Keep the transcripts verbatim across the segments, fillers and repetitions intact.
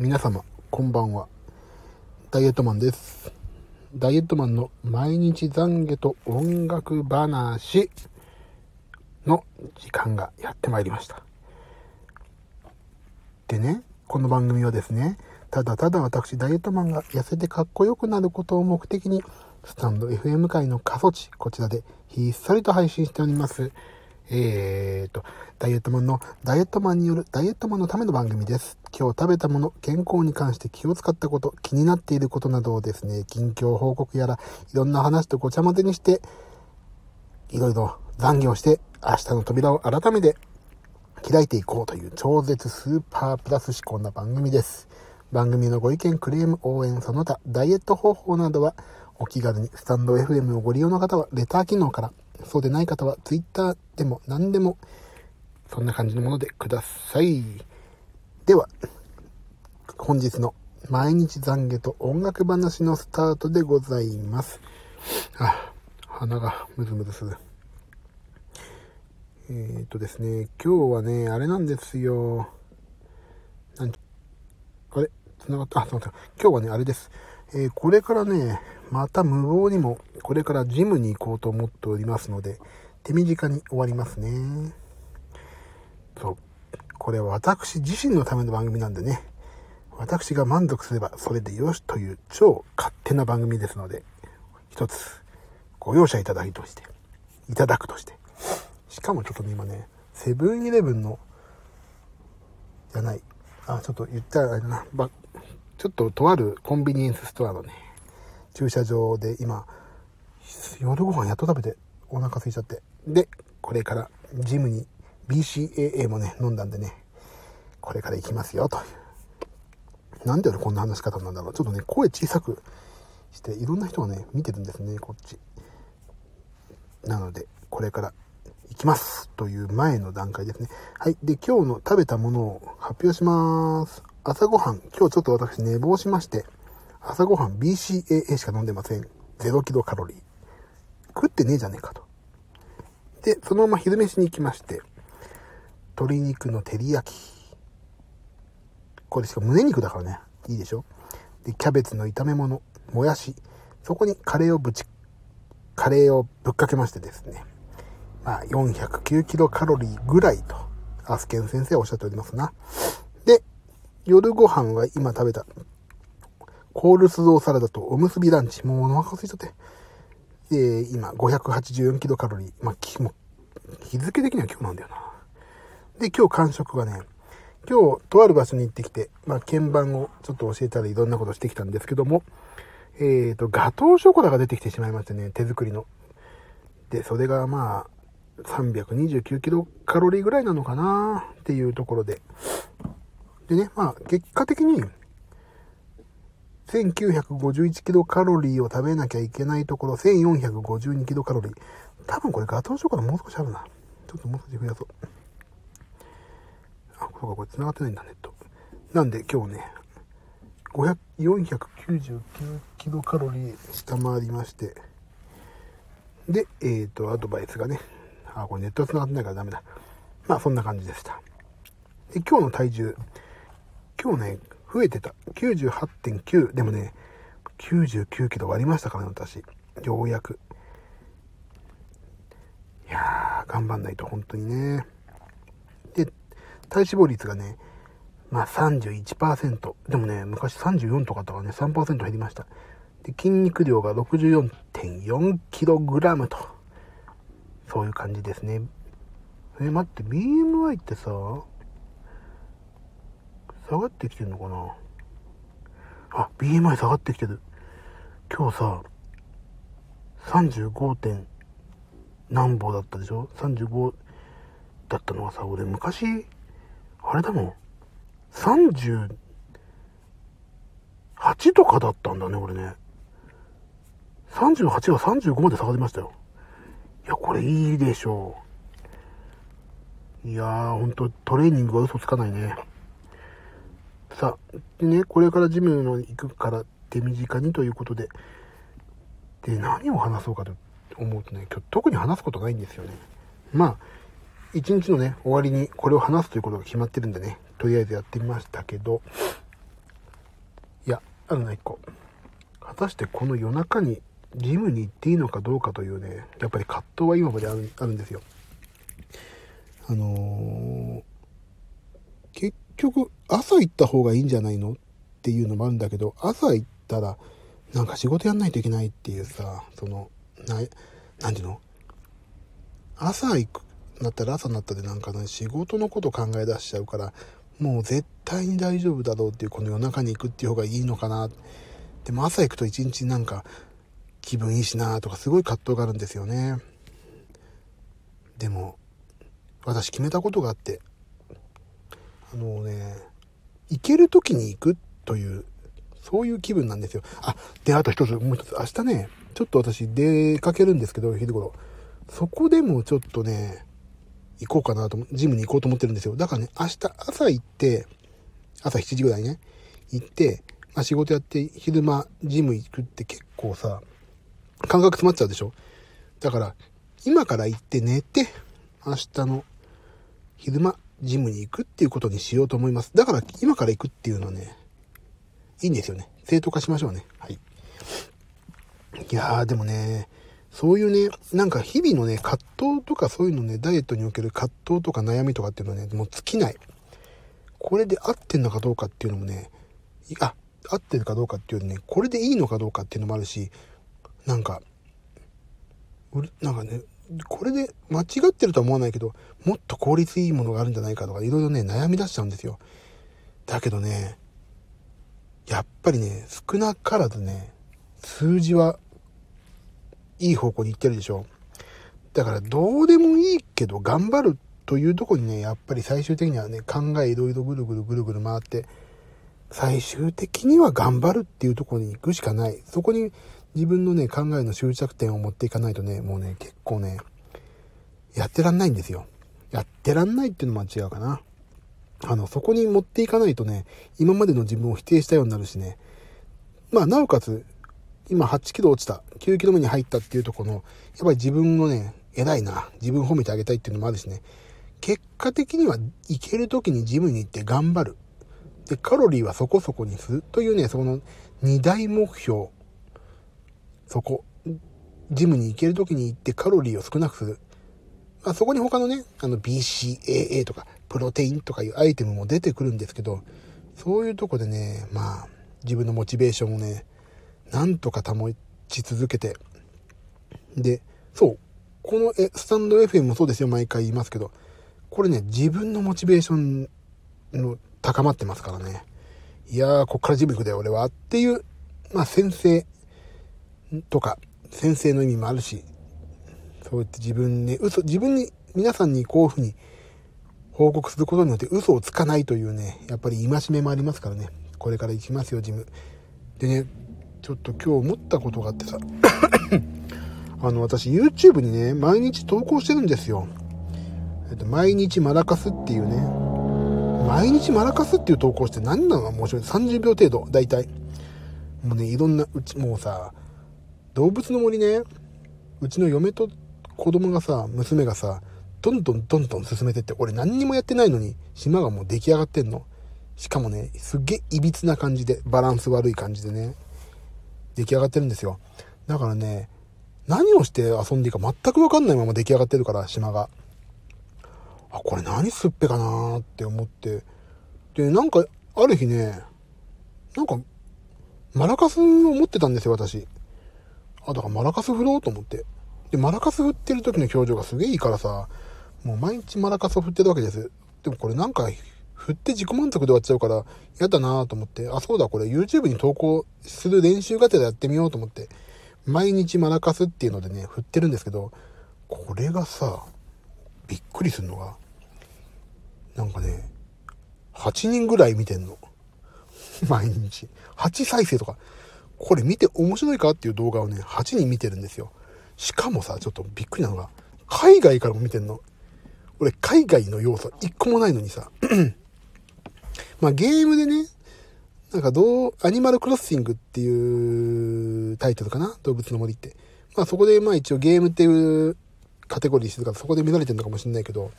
皆様こんばんは。ダイエットマンです。ダイエットマンの毎日懺悔と音楽話の時間がやってまいりました。でね、この番組はですね、ただただ私ダイエットマンが痩せてかっこよくなることを目的にスタンド エフエム 界の過疎地、こちらでひっそりと配信しております。えーと、ダイエットマンのダイエットマンによるダイエットマンのための番組です。今日食べたもの、健康に関して気を使ったこと、気になっていることなどをですね、近況報告やら、いろんな話とごちゃ混ぜにして、いろいろ懺悔をして、明日の扉を改めて開いていこうという超絶スーパープラス思考な番組です。番組のご意見、クレーム、応援、その他、ダイエット方法などは、お気軽にスタンド エフエム をご利用の方は、レター機能から、そうでない方はツイッターでも何でもそんな感じのものでください。では本日の毎日懺悔と音楽話のスタートでございます。あ、鼻がムズムズする。えーっとですね今日はねあれなんですよなんあれつながったあすいません今日はねあれです、えー、これからねまた無謀にもこれからジムに行こうと思っておりますので、手短に終わりますね。そう、これは私自身のための番組なんでね、私が満足すればそれでよしという超勝手な番組ですので、一つご容赦いただきとしていただくとして、しかもちょっとね今ねセブンイレブンのじゃないあちょっと言ったらあれだなちょっととあるコンビニエンスストアのね駐車場で今夜ご飯やっと食べてお腹空いちゃって、でこれからジムに ビーシーエーエー もね飲んだんでね、これから行きますよという。なんで俺こんな話し方なんだろう。ちょっとね声小さくしていろんな人がね見てるんですねこっちなので、これから行きますという前の段階ですね。はい。で今日の食べたものを発表します。朝ごはん、今日ちょっと私寝坊しまして、朝ごはん ビーシーエーエー しか飲んでません。ゼロキロカロリー。食ってねえじゃねえかと。で、そのまま昼飯に行きまして、鶏肉の照り焼き。これしかも胸肉だからね。いいでしょ。で、キャベツの炒め物、もやし。そこにカレーをぶち、カレーをぶっかけましてですね。まあ、よんひゃくきゅうキロカロリーぐらいと、アスケン先生はおっしゃっておりますな。で、夜ご飯は今食べた。コールスローサラダとおむすびランチ。もうお腹空いちゃって。えー、今、ごひゃくはちじゅうよんキロカロリー。まあ、きも日付的には今日なんだよな。で、今日完食がね、今日、とある場所に行ってきて、まあ、鍵盤をちょっと教えたり、いろんなことしてきたんですけども、えーと、ガトーショコラが出てきてしまいましてね、手作りの。で、それがまあ、さんびゃくにじゅうきゅうキロカロリーぐらいなのかなっていうところで。でね、まあ、結果的に、せんきゅうひゃくごじゅういちキロカロリーを食べなきゃいけないところ、せんよんひゃくごじゅうにキロカロリー。多分これガトーショコラもう少しあるな。ちょっともう少し増やそう。あ、そうか、これ繋がってないんだ、ネット。なんで今日ね、よんひゃくきゅうじゅうきゅうキロカロリー下回りまして。で、えーと、アドバイスがね、あ、これネット繋がってないからダメだ。まあそんな感じでした。で、今日の体重。今日ね、増えてた きゅうじゅうはちてんきゅう でもねきゅうじゅうきゅうキロ割りましたからね私ようやく。いやー頑張んないと本当にね。で体脂肪率がねまあ さんじゅういちパーセント でもね昔さんじゅうよんとかあったからね さんパーセント 減りました。で筋肉量が ろくじゅうよんてんよんキログラム とそういう感じですね。え待って ビーエムアイ ってさ下がってきてるのかな。あ、ビーエムアイ 下がってきてる。今日さ、さんじゅうごてんなんぼだったでしょ。さんじゅうごだったのがさ、俺昔あれだもん、さんじゅうはちとかだったんだね俺ね。さんじゅうはちがさんじゅうごまで下がりましたよ。いやこれいいでしょう。いやーほんとトレーニングは嘘つかないね。さあでね、これからジムに行くから手短にということで、で何を話そうかと思うとね、今日特に話すことないんですよね。まあ一日のね終わりにこれを話すということが決まってるんでね、とりあえずやってみましたけど、あのね、一個果たしてこの夜中にジムに行っていいのかどうかというね、やっぱり葛藤は今まである、あるんですよ。あのー、結局朝行った方がいいんじゃないのっていうのもあるんだけど、朝行ったらなんか仕事やんないといけないっていうさ、そのななんていうの、朝行くなったら朝になったでなんかね、仕事のこと考え出しちゃうから、もう絶対に大丈夫だろうっていう、この夜中に行くっていう方がいいのかな。でも朝行くと一日なんか気分いいしなとか、すごい葛藤があるんですよね。でも私決めたことがあって、あのね、行ける時に行くという、そういう気分なんですよ。あ、で、あと一つ、もう一つ、明日ねちょっと私出かけるんですけど、昼頃そこでもちょっとね行こうかなと、ジムに行こうと思ってるんですよ。だからね、明日朝行って、朝しちじぐらいね、行って、まあ、仕事やって、昼間、ジム行くって結構さ、感覚詰まっちゃうでしょ。だから、今から行って寝て、明日の昼間、ジムに行くっていうことにしようと思います。だから、今から行くっていうのはね、いいんですよね。正当化しましょうね。はい。いやー、でもね、そういうね、なんか日々のね、葛藤とかそういうのね、ダイエットにおける葛藤とか悩みとかっていうのはね、もう尽きない。これで合ってんのかどうかっていうのもね、あ、合ってるかどうかっていうのね、これでいいのかどうかっていうのもあるし、なんか、なんかね、これで間違ってるとは思わないけど、もっと効率いいものがあるんじゃないかとか、いろいろね、悩み出しちゃうんですよ。だけどね、やっぱりね、少なからずね、数字はいい方向に行ってるでしょ。だからどうでもいいけど頑張るというところにね、やっぱり最終的にはね、考えいろいろぐるぐるぐるぐる回って、最終的には頑張るっていうところに行くしかない。そこに自分のね、考えの終着点を持っていかないとね、もうね、結構ね、やってらんないんですよ。やってらんないっていうのも違うかな。あの、そこに持っていかないとね、今までの自分を否定したようになるしね、まあなおかつ今はちキロ落ちた、きゅうキロめに入ったっていうところの、やっぱり自分のね、偉いな、自分褒めてあげたいっていうのもあるしね、結果的には行ける時にジムに行って頑張る。で、カロリーはそこそこにするというね、そのに大目標。そこ、ジムに行ける時に行ってカロリーを少なくする。まあ、そこに他のね、あの ビーシーエーエー とかプロテインとかいうアイテムも出てくるんですけど、そういうとこでね、まあ自分のモチベーションをね、なんとか保ち続けて。で、そう、このスタンド エフエム もそうですよ、毎回言いますけど、これね、自分のモチベーションの高まってますからね。いやー、こっからジム行くだよ俺はっていう、まあ先生とか先生の意味もあるし、そうやって自分ね、嘘自分に、皆さんにこういうふうに報告することによって嘘をつかないというね、やっぱり戒めもありますからね。これから行きますよジムでね、ちょっと今日思ったことがあってさあの、私 YouTube にね、毎日投稿してるんですよ。えっと、毎日マラカスっていうね、毎日マラカスっていう投稿して何なのか面白い。さんじゅうびょう程度だいたい。もうね、いろんな、うちもうさ、動物の森ね、うちの嫁と子供がさ、娘がさ、どんどんどんどん進めてって、俺何にもやってないのに島がもう出来上がってんの。しかもね、すっげえいびつな感じで、バランス悪い感じでね、出来上がってるんですよ。だからね、何をして遊んでいいか全く分かんないまま出来上がってるから、島が。あ、これ何すっぺかなって思って。で、なんか、ある日ね、なんか、マラカスを持ってたんですよ、私。あ、だからマラカス振ろうと思って。で、マラカス振ってる時の表情がすげえいいからさ、もう毎日マラカスを振ってるわけです。でもこれなんか、振って自己満足で終わっちゃうからやだなと思って、あ、そうだ、これ YouTube に投稿する練習がてらやってみようと思って、毎日マラカスっていうのでね、振ってるんですけど、これがさ、びっくりするのが、なんかね、はちにんぐらい見てんの毎日はちさいせいとか。これ見て面白いかっていう動画をね、はちにん見てるんですよ。しかもさ、ちょっとびっくりなのが、海外からも見てんの。俺海外の要素一個もないのにさまあゲームでね、なんかどう、アニマルクロッシングっていうタイトルかな、動物の森って。まあそこでまあ一応ゲームっていうカテゴリーしてるから、そこで見られてるのかもしれないけど、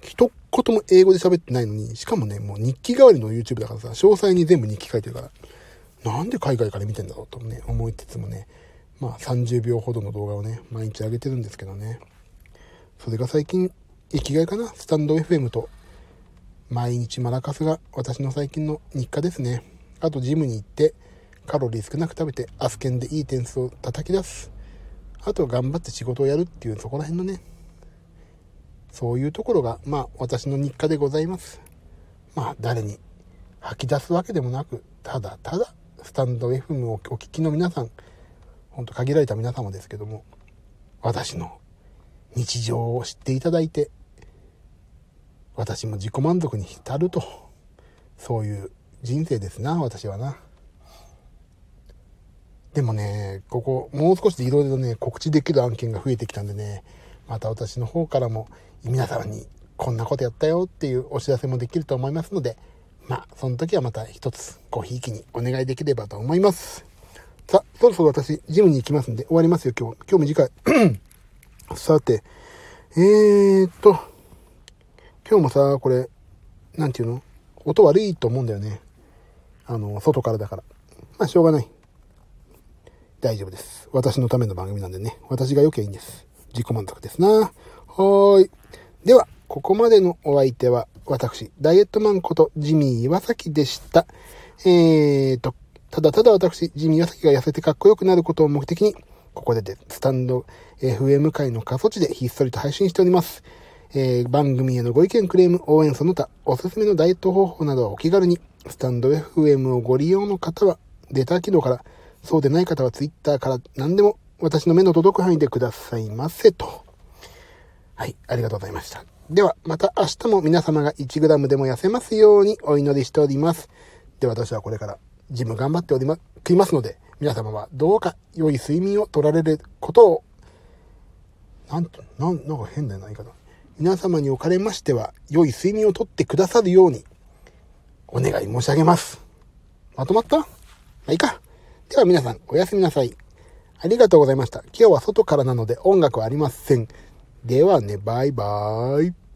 一言も英語で喋ってないのに、しかもね、もう日記代わりの YouTube だからさ、詳細に全部日記書いてるから。なんで海外から見てんだろうとね思いつつもね、まあさんじゅうびょうほどの動画をね毎日上げてるんですけどね、それが最近生きがいかな。スタンド エフエム と毎日マラカスが私の最近の日課ですね。あとジムに行ってカロリー少なく食べてアスケンでいい点数を叩き出す、あと頑張って仕事をやるっていう、そこら辺のねそういうところがまあ私の日課でございます。まあ誰に吐き出すわけでもなく、ただただスタンド エフエム をお聞きの皆さん、本当限られた皆様ですけども、私の日常を知っていただいて、私も自己満足に浸ると、そういう人生ですな、私はな。でもね、ここもう少しでいろいろね告知できる案件が増えてきたんでね、また私の方からも皆様にこんなことやったよっていうお知らせもできると思いますので、まあその時はまた一つごひいきにお願いできればと思います。さあそろそろ私ジムに行きますんで終わりますよ。今日今日短いさてえーっと今日もさ、これなんていうの、音悪いと思うんだよね、あの外からだから。まあしょうがない、大丈夫です。私のための番組なんでね、私が良きゃいいんです。自己満足ですな。はーい。ではここまでのお相手は私ダイエットマンことジミー岩崎でした。えーとただただ私ジミー岩崎が痩せてかっこよくなることを目的に、ここででスタンド エフエム 界の過疎地でひっそりと配信しております。えー、番組へのご意見クレーム応援その他おすすめのダイエット方法などはお気軽に。スタンド エフエム をご利用の方はデータ起動から、そうでない方はツイッターから、何でも私の目の届く範囲でくださいませと。はい、ありがとうございました。ではまた明日も皆様が いちグラム でも痩せますようにお祈りしております。では私はこれからジム頑張っておりまくいますので、皆様はどうか良い睡眠をとられることを。なんとなんなんか変だよな言い方。皆様におかれましては良い睡眠をとってくださるようにお願い申し上げます。まとまった？まあいいか。では皆さんおやすみなさい。ありがとうございました。今日は外からなので音楽はありません。ではね、バイバーイ。